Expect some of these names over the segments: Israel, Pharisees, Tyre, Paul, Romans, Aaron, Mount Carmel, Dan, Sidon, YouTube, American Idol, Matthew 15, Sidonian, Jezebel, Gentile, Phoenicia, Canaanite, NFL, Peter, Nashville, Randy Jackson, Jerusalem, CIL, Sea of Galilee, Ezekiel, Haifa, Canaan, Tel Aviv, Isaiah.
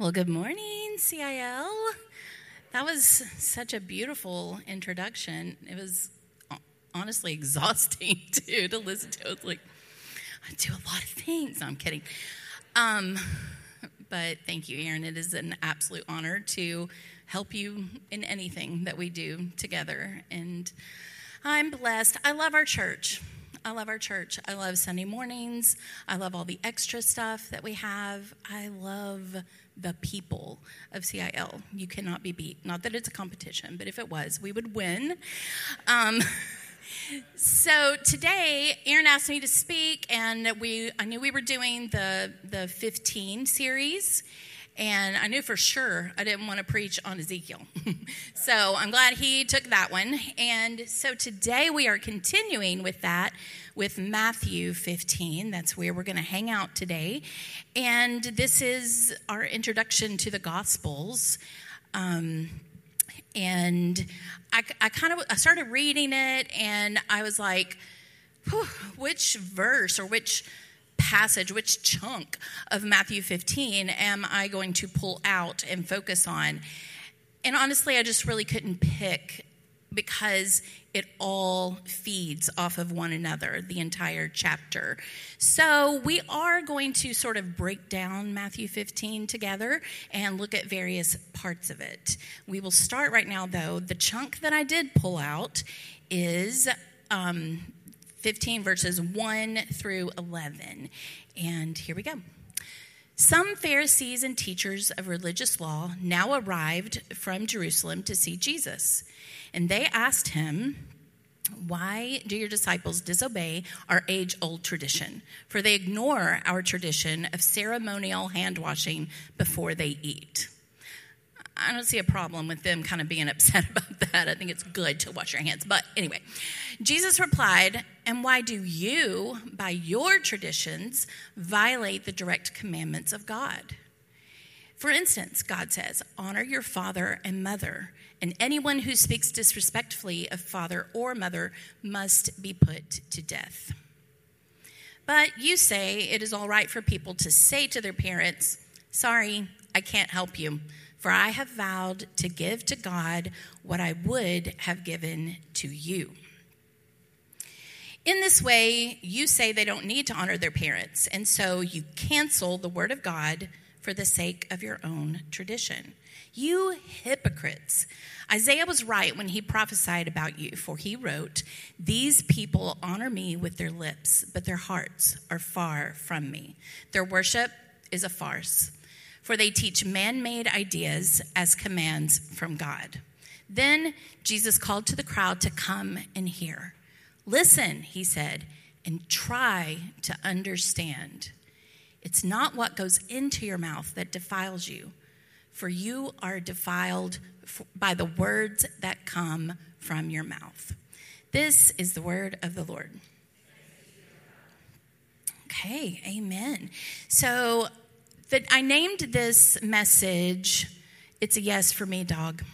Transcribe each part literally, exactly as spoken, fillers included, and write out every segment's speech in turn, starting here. Well, good morning, C I L. That was such a beautiful introduction. It was honestly exhausting, too, to listen to. It's like, I do a lot of things. No, I'm kidding. Um, but thank you, Aaron. It is an absolute honor to help you in anything that we do together. And I'm blessed. I love our church. I love our church. I love Sunday mornings. I love all the extra stuff that we have. I love the people of C I L. You cannot be beat. Not that it's a competition, but if it was, we would win. Um, so today, Aaron asked me to speak, and we I knew we were doing the the fifteen series. And I knew for sure I didn't want to preach on Ezekiel. So I'm glad he took that one. And so today we are continuing with that, with Matthew fifteen. That's where we're going to hang out today. And this is our introduction to the Gospels. Um, and I, I kind of I started reading it, and I was like, whew, which verse or which passage, which chunk of Matthew fifteen am I going to pull out and focus on? And honestly, I just really couldn't pick because it all feeds off of one another, the entire chapter. So we are going to sort of break down Matthew fifteen together and look at various parts of it. We will start right now, though. The chunk that I did pull out is um, fifteen verses one through eleven. And here we go. Some Pharisees and teachers of religious law now arrived from Jerusalem to see Jesus. And they asked him, "Why do your disciples disobey our age-old tradition? For they ignore our tradition of ceremonial hand-washing before they eat." I don't see a problem with them kind of being upset about that. I think it's good to wash your hands. But anyway, Jesus replied, "And why do you, by your traditions, violate the direct commandments of God? For instance, God says, 'Honor your father and mother,' and anyone who speaks disrespectfully of father or mother must be put to death. But you say it is all right for people to say to their parents, 'Sorry, I can't help you, for I have vowed to give to God what I would have given to you.' In this way, you say they don't need to honor their parents, and so you cancel the word of God for the sake of your own tradition. You hypocrites! Isaiah was right when he prophesied about you, for he wrote, 'These people honor me with their lips, but their hearts are far from me. Their worship is a farce, for they teach man-made ideas as commands from God.' Then Jesus called to the crowd to come and hear. 'Listen,' he said, 'and try to understand. It's not what goes into your mouth that defiles you, for you are defiled by the words that come from your mouth.'" This is the word of the Lord. Okay, amen. So, that I named this message, "It's a Yes for Me, Dog."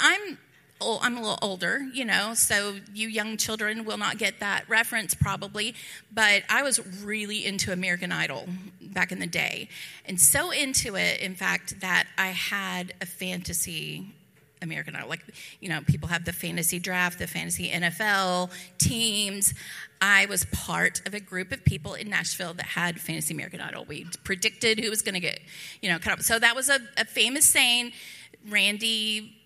I'm old, I'm a little older, you know, so you young children will not get that reference probably, but I was really into American Idol back in the day, and so into it, in fact, that I had a fantasy American Idol. Like, you know, people have the fantasy draft, the fantasy N F L teams. I was part of a group of people in Nashville that had fantasy American Idol. We predicted who was going to get, you know, cut up. So that was a, a famous saying. Randy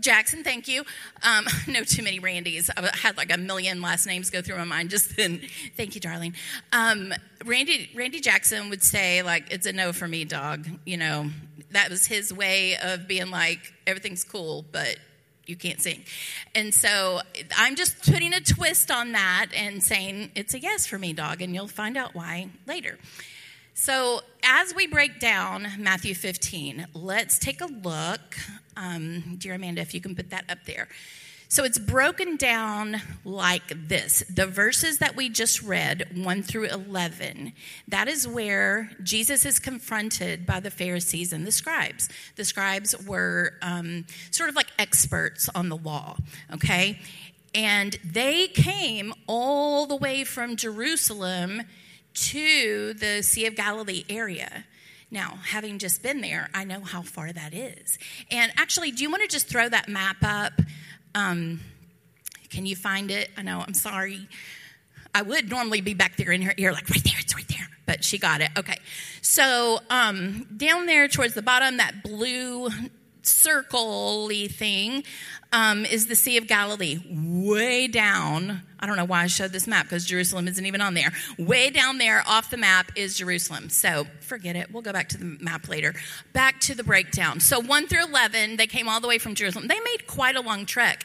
Jackson, thank you. Um, no, too many Randys. I had like a million last names go through my mind just then. Thank you, darling. Um, Randy Randy Jackson would say, like, "It's a no for me, dog." You know, that was his way of being like, everything's cool, but you can't sing. And so I'm just putting a twist on that and saying, "It's a yes for me, dog," and you'll find out why later. So as we break down Matthew fifteen, let's take a look. Um, dear Amanda, if you can put that up there. So it's broken down like this. The verses that we just read, one through eleven, that is where Jesus is confronted by the Pharisees and the scribes. The scribes were um, sort of like experts on the law, okay? And they came all the way from Jerusalem to the Sea of Galilee area. Now, having just been there, I know how far that is. And actually, do you want to just throw that map up? Um, can you find it? I know, I'm sorry. I would normally be back there in her ear, like, right there, it's right there. But she got it. Okay. So um, down there towards the bottom, that blue circle-y thing um, is the Sea of Galilee, way down. I don't know why I showed this map because Jerusalem isn't even on there. Way down there off the map is Jerusalem. So forget it. We'll go back to the map later. Back to the breakdown. So one through eleven, they came all the way from Jerusalem. They made quite a long trek.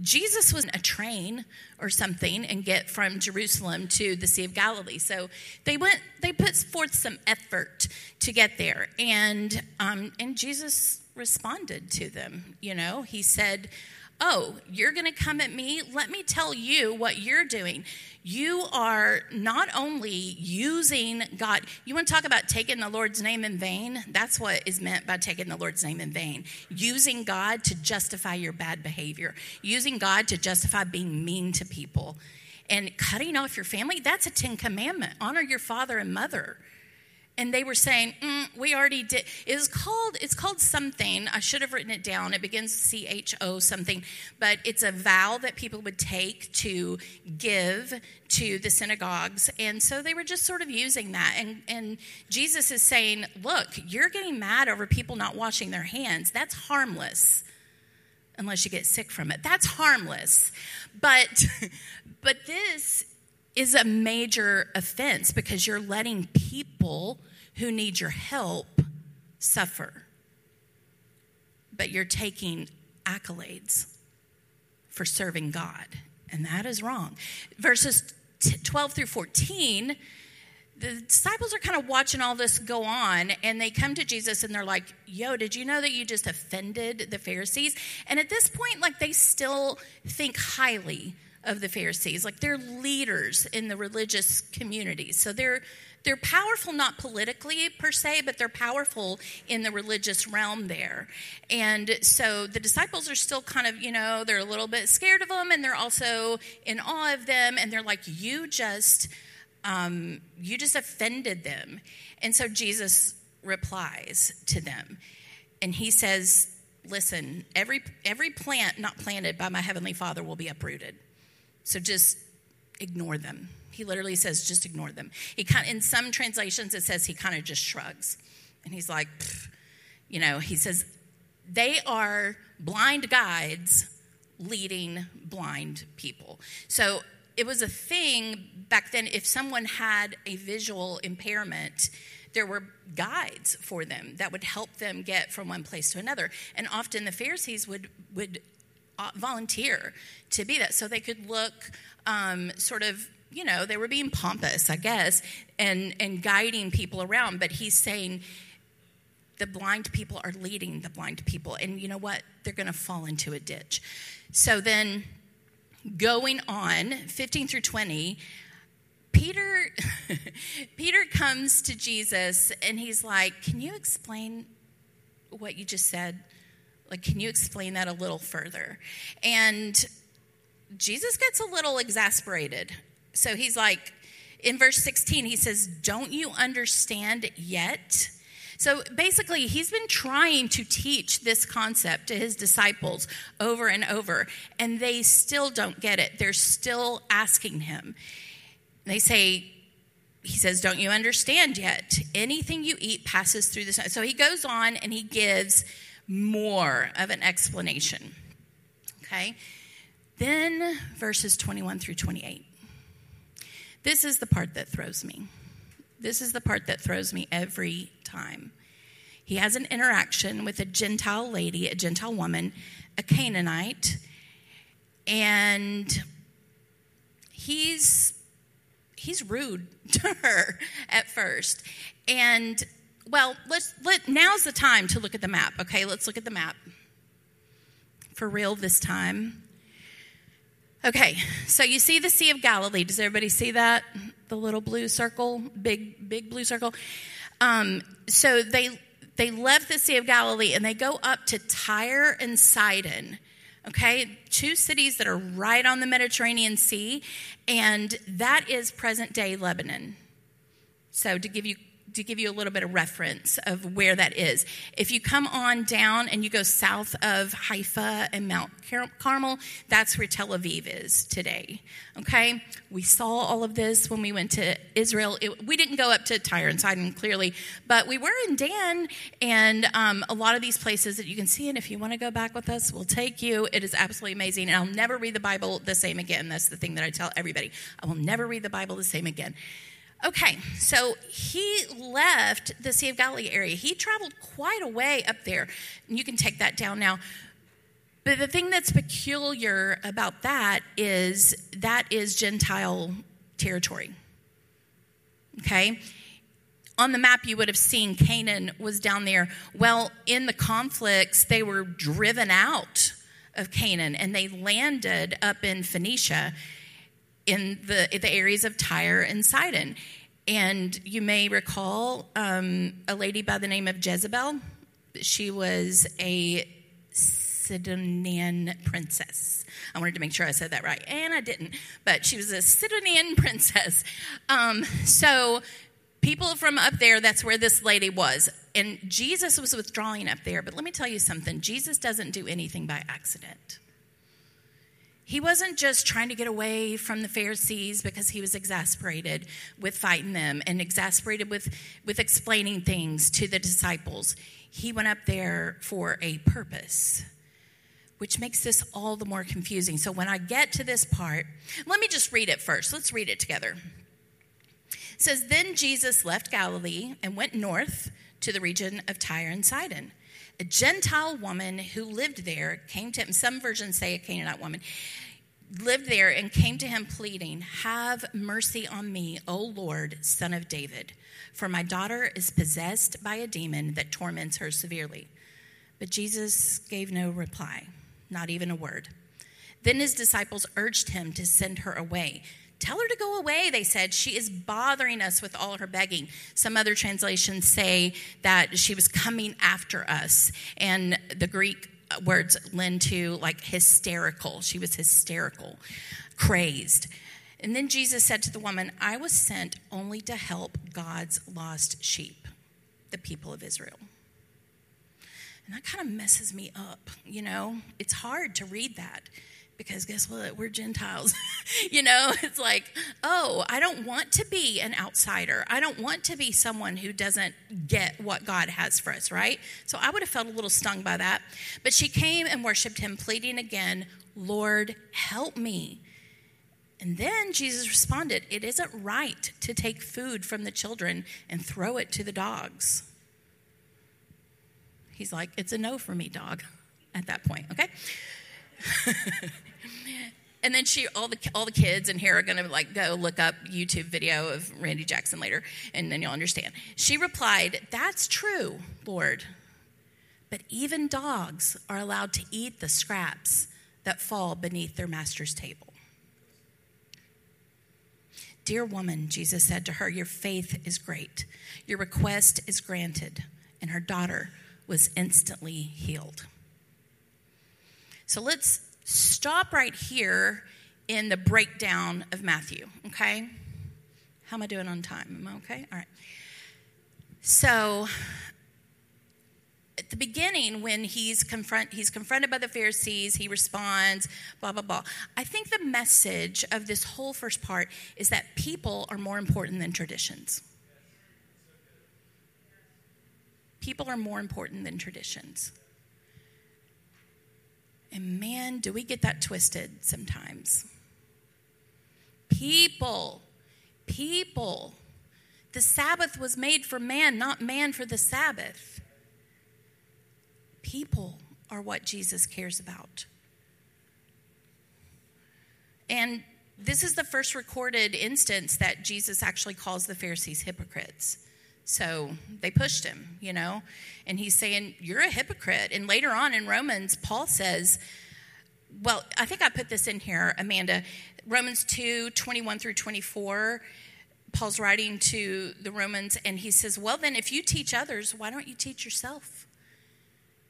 Jesus was in a train or something and get from Jerusalem to the Sea of Galilee. So they went, they put forth some effort to get there. And um, and Jesus responded to them, you know. He said, oh, you're going to come at me? Let me tell you what you're doing. You are not only using God. You want to talk about taking the Lord's name in vain? That's what is meant by taking the Lord's name in vain. Using God to justify your bad behavior. Using God to justify being mean to people. And cutting off your family, that's a Ten Commandment. Honor your father and mother. And they were saying, mm, we already did. It's called, it's called something. I should have written it down. It begins with C H O something. But it's a vow that people would take to give to the synagogues. And so they were just sort of using that. And, and Jesus is saying, look, you're getting mad over people not washing their hands. That's harmless. Unless you get sick from it. That's harmless. But, but this is a major offense because you're letting people who need your help suffer. But you're taking accolades for serving God, and that is wrong. Verses twelve through fourteen, the disciples are kind of watching all this go on, and they come to Jesus, and they're like, yo, did you know that you just offended the Pharisees? And at this point, like, they still think highly of the Pharisees. Like, they're leaders in the religious community. So they're they're powerful, not politically per se, but they're powerful in the religious realm there. And so the disciples are still kind of, you know, they're a little bit scared of them, and they're also in awe of them. And they're like, you just, um, you just offended them. And so Jesus replies to them. And he says, listen, every every plant not planted by my heavenly Father will be uprooted. So just ignore them. He literally says, just ignore them. He kind of, in some translations, it says he kind of just shrugs. And he's like, pfft. You know, he says, they are blind guides leading blind people. So it was a thing back then. If someone had a visual impairment, there were guides for them that would help them get from one place to another. And often the Pharisees would would. volunteer to be that. So they could look um, sort of, you know, they were being pompous, I guess, and, and guiding people around. But he's saying the blind people are leading the blind people. And you know what? They're going to fall into a ditch. So then going on, fifteen through twenty, Peter, Peter comes to Jesus and he's like, can you explain what you just said? Like, can you explain that a little further? And Jesus gets a little exasperated. So he's like, in verse sixteen, he says, don't you understand yet? So basically, he's been trying to teach this concept to his disciples over and over, and they still don't get it. They're still asking him. They say, he says, don't you understand yet? Anything you eat passes through the sun. So he goes on and he gives more of an explanation. Okay? Then verses twenty-one through twenty-eight. This is the part that throws me. This is the part that throws me every time. He has an interaction with a Gentile lady, a Gentile woman, a Canaanite, and he's he's rude to her at first. And Well, let's let now's the time to look at the map. Okay, let's look at the map. For real this time. Okay, so you see the Sea of Galilee. Does everybody see that? The little blue circle, big, big blue circle. Um, so they they left the Sea of Galilee and they go up to Tyre and Sidon. Okay, two cities that are right on the Mediterranean Sea, and that is present-day Lebanon. So to give you to give you a little bit of reference of where that is. If you come on down and you go south of Haifa and Mount Carmel, that's where Tel Aviv is today, okay? We saw all of this when we went to Israel. It, we didn't go up to Tyre and Sidon, clearly, but we were in Dan and um, a lot of these places that you can see, and if you want to go back with us, we'll take you. It is absolutely amazing, and I'll never read the Bible the same again. That's the thing that I tell everybody. I will never read the Bible the same again. Okay, so he left the Sea of Galilee area. He traveled quite a way up there. You can take that down now. But the thing that's peculiar about that is that is Gentile territory. Okay? On the map, you would have seen Canaan was down there. Well, in the conflicts, they were driven out of Canaan, and they landed up in Phoenicia, in the the areas of Tyre and Sidon. And you may recall um, a lady by the name of Jezebel. She was a Sidonian princess. I wanted to make sure I said that right, and I didn't. But she was a Sidonian princess. Um, so people from up there, that's where this lady was. And Jesus was withdrawing up there. But let me tell you something. Jesus doesn't do anything by accident. He wasn't just trying to get away from the Pharisees because he was exasperated with fighting them and exasperated with, with explaining things to the disciples. He went up there for a purpose, which makes this all the more confusing. So when I get to this part, let me just read it first. Let's read it together. It says, "Then Jesus left Galilee and went north to the region of Tyre and Sidon. A Gentile woman who lived there came to him," some versions say a Canaanite woman, "lived there and came to him pleading, 'Have mercy on me, O Lord, Son of David, for my daughter is possessed by a demon that torments her severely.' But Jesus gave no reply, not even a word. Then his disciples urged him to send her away. 'Tell her to go away,' they said. 'She is bothering us with all her begging.'" Some other translations say that she was coming after us. And the Greek words lend to like hysterical. She was hysterical, crazed. And then Jesus said to the woman, "I was sent only to help God's lost sheep, the people of Israel." And that kind of messes me up, you know. It's hard to read that. Because guess what? We're Gentiles. You know, it's like, oh, I don't want to be an outsider. I don't want to be someone who doesn't get what God has for us, right? So I would have felt a little stung by that. But she came and worshiped him, pleading again, "Lord, help me." And then Jesus responded, "It isn't right to take food from the children and throw it to the dogs." He's like, "It's a no for me, dog," at that point, okay? And then she, all the all the kids in here are going to like go look up YouTube video of Randy Jackson later, and then you'll understand. She replied, "That's true, Lord, but even dogs are allowed to eat the scraps that fall beneath their master's table." "Dear woman," Jesus said to her, "your faith is great. Your request is granted." And her daughter was instantly healed. So let's stop right here in the breakdown of Matthew, okay? How am I doing on time? Am I okay? All right. So at the beginning, when he's confront he's confronted by the Pharisees, he responds, blah, blah, blah. I think the message of this whole first part is that people are more important than traditions. People are more important than traditions. And man, do we get that twisted sometimes. People, people. The Sabbath was made for man, not man for the Sabbath. People are what Jesus cares about. And this is the first recorded instance that Jesus actually calls the Pharisees hypocrites. So they pushed him, you know, and he's saying, "You're a hypocrite." And later on in Romans, Paul says, well, I think I put this in here, Amanda, Romans two, twenty-one through twenty-four, Paul's writing to the Romans, and he says, "Well, then, if you teach others, why don't you teach yourself?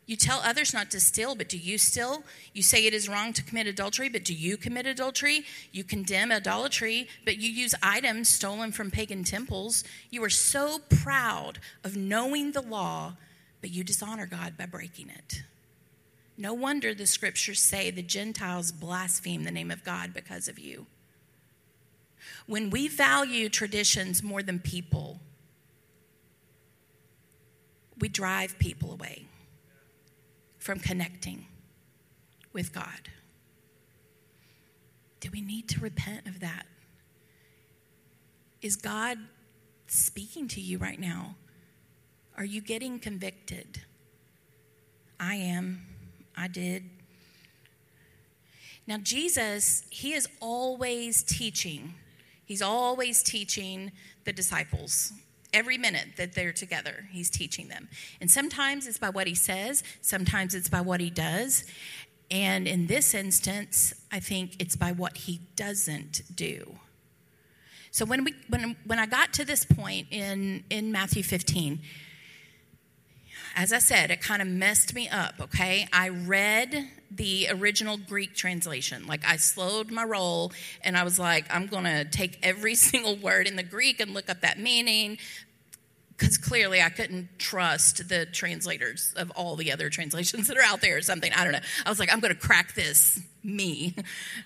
You tell others not to steal, but do you steal? You say it is wrong to commit adultery, but do you commit adultery? You condemn idolatry, but you use items stolen from pagan temples. You are so proud of knowing the law, but you dishonor God by breaking it. No wonder the scriptures say the Gentiles blaspheme the name of God because of you. When we value traditions more than people, we drive people away from connecting with God. Do we need to repent of that? Is God speaking to you right now? Are you getting convicted? I am. I did. Now, Jesus, he is always teaching. He's always teaching the disciples. Every minute that they're together, he's teaching them. And sometimes it's by what he says. Sometimes it's by what he does. And in this instance, I think it's by what he doesn't do. So when we when when I got to this point in, in Matthew fifteen, as I said, it kind of messed me up, okay? I read the original Greek translation. Like, I slowed my roll, and I was like, I'm going to take every single word in the Greek and look up that meaning, because clearly I couldn't trust the translators of all the other translations that are out there or something. I don't know. I was like, I'm going to crack this, me.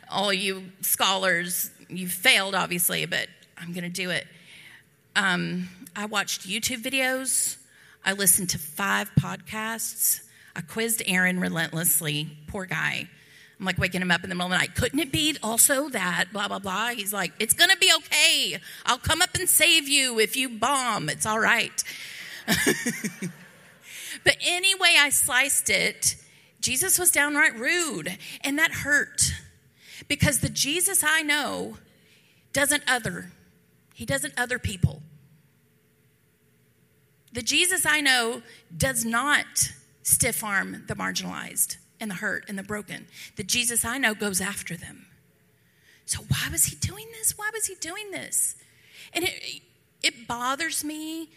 All you scholars, you failed, obviously, but I'm going to do it. Um, I watched YouTube videos. I listened to five podcasts. I quizzed Aaron relentlessly. Poor guy. I'm like waking him up in the middle of the night. Couldn't it be also that blah, blah, blah? He's like, it's going to be okay. I'll come up and save you if you bomb. It's all right. But anyway, I sliced it. Jesus was downright rude. And that hurt. Because the Jesus I know doesn't other. He doesn't other people. The Jesus I know does not stiff arm the marginalized and the hurt and the broken. The Jesus I know goes after them. So why was he doing this? Why was he doing this? And it it bothers me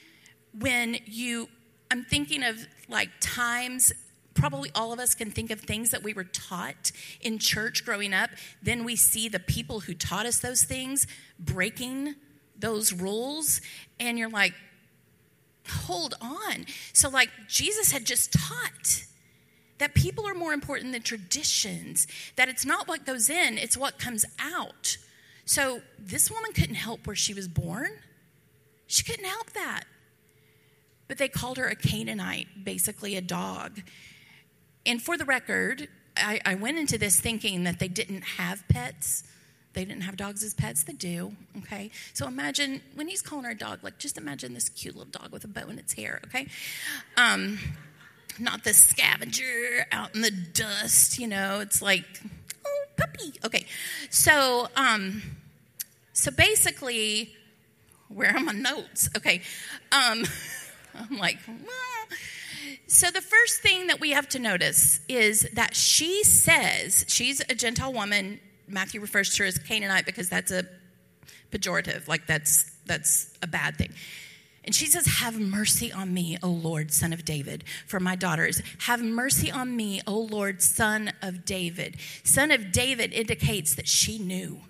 when you, I'm thinking of like times, probably all of us can think of things that we were taught in church growing up. Then we see the people who taught us those things breaking those rules. And you're like, hold on. So like Jesus had just taught that people are more important than traditions, that it's not what goes in, it's what comes out. So this woman couldn't help where she was born. She couldn't help that. But they called her a Canaanite, basically a dog. And for the record, I, I went into this thinking that they didn't have pets. They didn't have dogs as pets. They do, okay? So imagine, when he's calling her a dog, like, just imagine this cute little dog with a bow in its hair, okay? Um, not this scavenger out in the dust, you know. It's like, oh, puppy. Okay, so um, so basically, where are my notes? Okay, um, I'm like, ah. So the first thing that we have to notice is that she says, she's a Gentile woman. Matthew refers to her as Canaanite because that's a pejorative. Like, that's that's a bad thing. And she says, have mercy on me, O Lord, son of David, for my daughters. Have mercy on me, O Lord, son of David. Son of David indicates that she knew.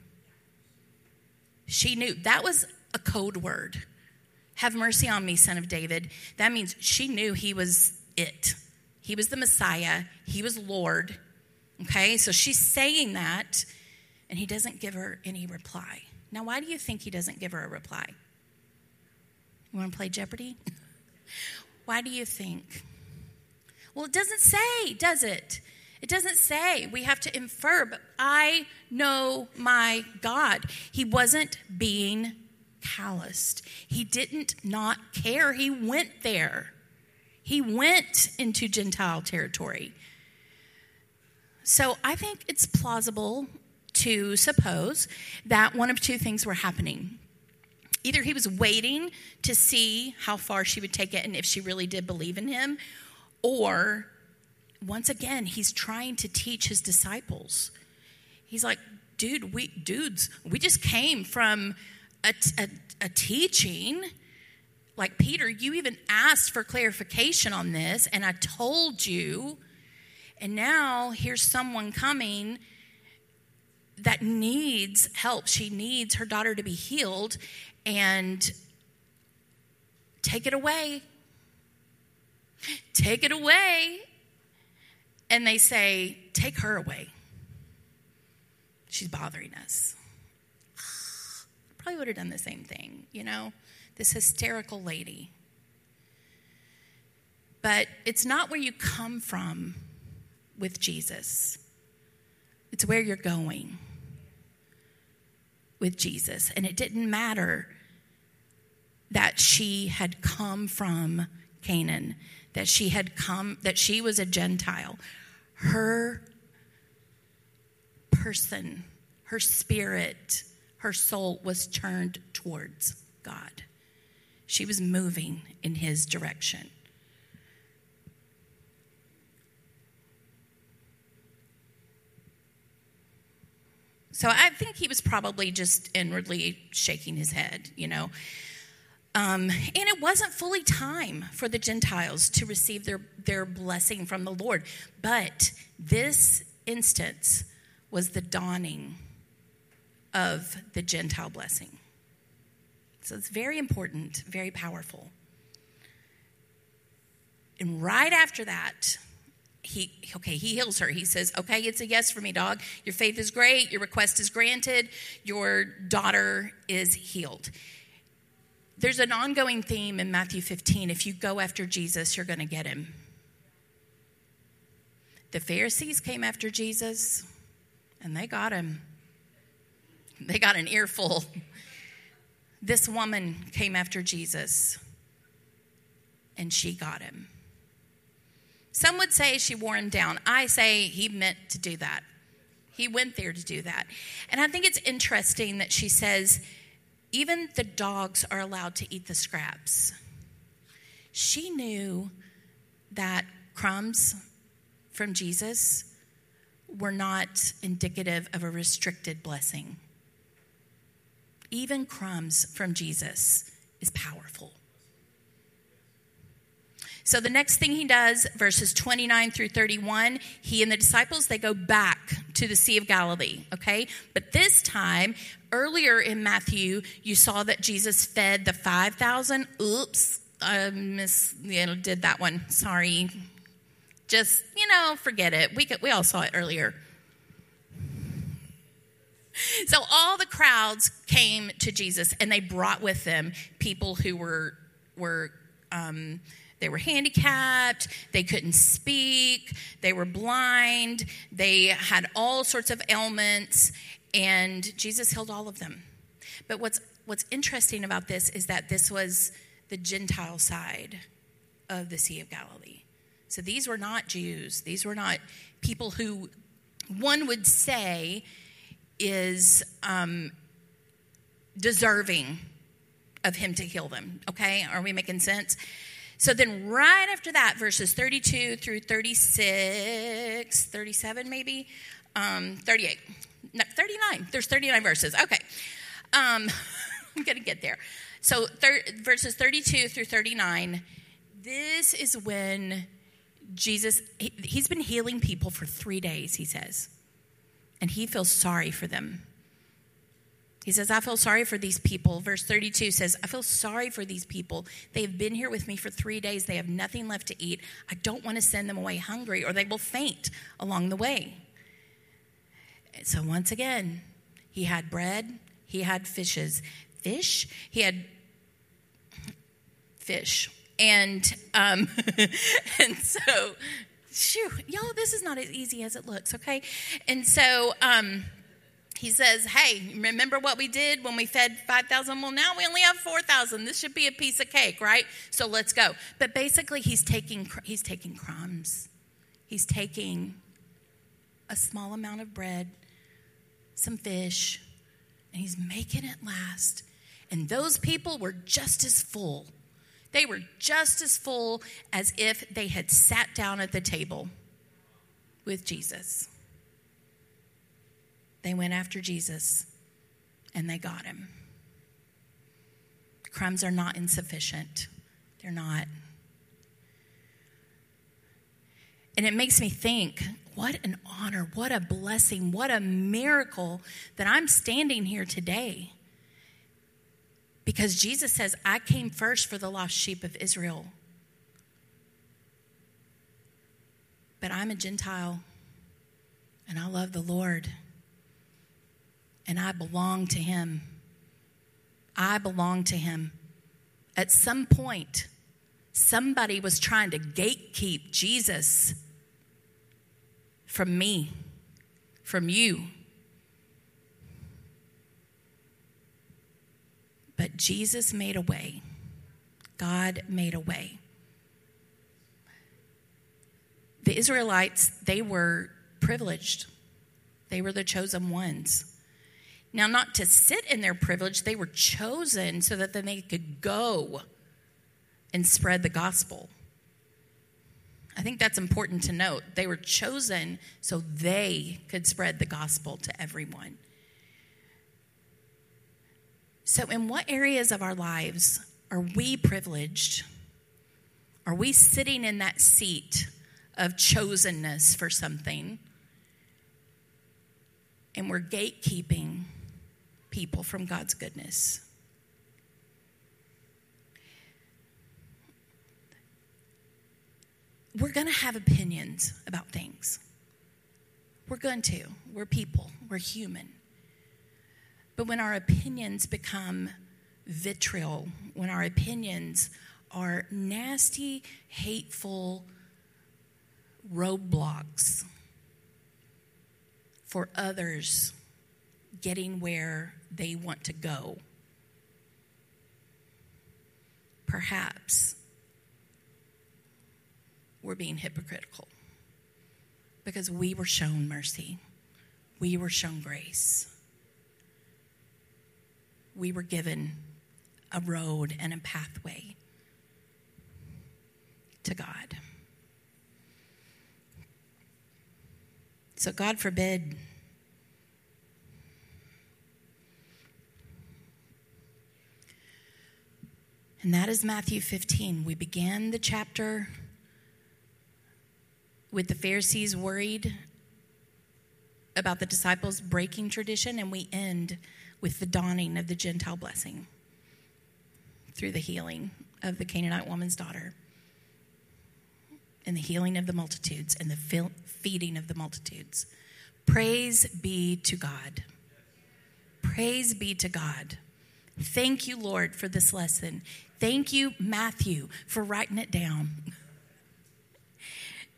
She knew. That was a code word. Have mercy on me, son of David. That means she knew he was it. He was the Messiah. He was Lord. Okay, so she's saying that. And he doesn't give her any reply. Now, why do you think he doesn't give her a reply? You want to play Jeopardy? Why do you think? Well, it doesn't say, does it? It doesn't say. We have to infer, but I know my God. He wasn't being calloused. He didn't not care. He went there. He went into Gentile territory. So I think it's plausible to suppose that one of two things were happening. Either he was waiting to see how far she would take it and if she really did believe in him, or once again, he's trying to teach his disciples. He's like, dude, we dudes, we just came from a, a, a teaching like, Peter, you even asked for clarification on this, and I told you, and now here's someone coming that needs help. She needs her daughter to be healed, and take it away. Take it away. And they say, take her away. She's bothering us. Probably would have done the same thing, you know, this hysterical lady. But it's not where you come from with Jesus. It's where you're going with Jesus. And it didn't matter that she had come from Canaan, that she had come, that she was a Gentile. Her person, her spirit, her soul was turned towards God. She was moving in his direction. So I think he was probably just inwardly shaking his head, you know. Um, and it wasn't fully time for the Gentiles to receive their, their blessing from the Lord. But this instance was the dawning of the Gentile blessing. So it's very important, very powerful. And right after that, He okay, he heals her. He says, okay, it's a yes for me, dog. Your faith is great. Your request is granted. Your daughter is healed. There's an ongoing theme in Matthew fifteen. If you go after Jesus, you're going to get him. The Pharisees came after Jesus, and they got him. They got an earful. This woman came after Jesus, and she got him. Some would say she wore him down. I say he meant to do that. He went there to do that. And I think it's interesting that she says, even the dogs are allowed to eat the scraps. She knew that crumbs from Jesus were not indicative of a restricted blessing. Even crumbs from Jesus is powerful. So the next thing he does, verses twenty-nine through thirty-one, he and the disciples, they go back to the Sea of Galilee, okay? But this time, earlier in Matthew, you saw that Jesus fed the five thousand. Oops, I miss, you know, did that one. Sorry. Just, you know, forget it. We could, we all saw it earlier. So all the crowds came to Jesus, and they brought with them people who were, were, um, they were handicapped, they couldn't speak, they were blind, they had all sorts of ailments, and Jesus healed all of them. But what's what's interesting about this is that this was the Gentile side of the Sea of Galilee. So these were not Jews. These were not people who one would say is um, deserving of him to heal them. Okay? Are we making sense? So then right after that, verses thirty-two through thirty-six, thirty-seven maybe, um, thirty-eight, no, thirty-nine. There's thirty-nine verses. Okay. Um, I'm going to get there. So thir- verses thirty-two through thirty-nine, this is when Jesus, he, he's been healing people for three days, he says. And he feels sorry for them. He says, I feel sorry for these people. Verse thirty-two says, I feel sorry for these people. They have been here with me for three days. They have nothing left to eat. I don't want to send them away hungry, or they will faint along the way. So once again, he had bread. He had fishes. Fish? He had fish. And, um, and so, shoo, y'all, this is not as easy as it looks, okay? And so... Um, He says, hey, remember what we did when we fed five thousand? Well, now we only have four thousand. This should be a piece of cake, right? So let's go. But basically, he's taking he's taking crumbs. He's taking a small amount of bread, some fish, and he's making it last. And those people were just as full. They were just as full as if they had sat down at the table with Jesus. They went after Jesus, and they got him. crumbs are not insufficient. They're not. And it makes me think, what an honor, what a blessing, what a miracle that I'm standing here today. Because Jesus says, I came first for the lost sheep of Israel. But I'm a Gentile, and I love the Lord, and I belong to him. I belong to him. At some point, somebody was trying to gatekeep Jesus from me, from you. But Jesus made a way. God made a way. The Israelites, they were privileged. They were the chosen ones. Now, not to sit in their privilege, they were chosen so that then they could go and spread the gospel. I think that's important to note. They were chosen so they could spread the gospel to everyone. So in what areas of our lives are we privileged? Are we sitting in that seat of chosenness for something? And we're gatekeeping people from God's goodness. We're going to have opinions about things. We're going to. We're people. We're human. But when our opinions become vitriol, when our opinions are nasty, hateful roadblocks for others getting where they want to go, perhaps we're being hypocritical because we were shown mercy. We were shown grace. We were given a road and a pathway to God. So God forbid. And that is Matthew fifteen. We began the chapter with the Pharisees worried about the disciples breaking tradition, and we end with the dawning of the Gentile blessing through the healing of the Canaanite woman's daughter and the healing of the multitudes and the feeding of the multitudes. Praise be to God. Praise be to God. Thank you, Lord, for this lesson. Thank you, Matthew, for writing it down.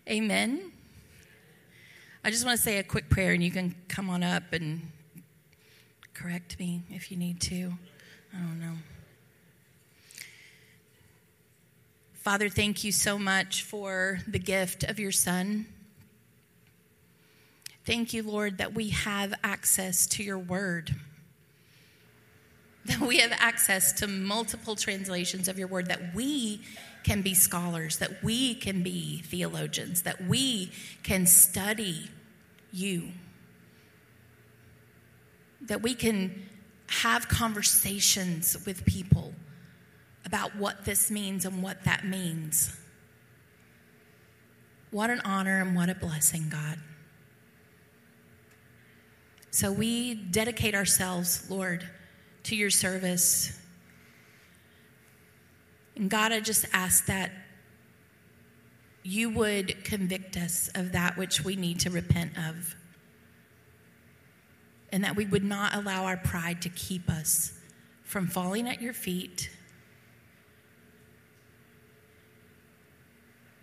Amen. I just want to say a quick prayer, and you can come on up and correct me if you need to. I don't know. Father, thank you so much for the gift of your Son. Thank you, Lord, that we have access to your word, that we have access to multiple translations of your word, that we can be scholars, that we can be theologians, that we can study you, that we can have conversations with people about what this means and what that means. What an honor and what a blessing, God. So we dedicate ourselves, Lord, to your service. And God, I just ask that you would convict us of that which we need to repent of, and that we would not allow our pride to keep us from falling at your feet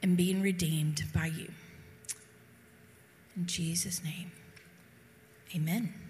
and being redeemed by you. In Jesus' name, amen.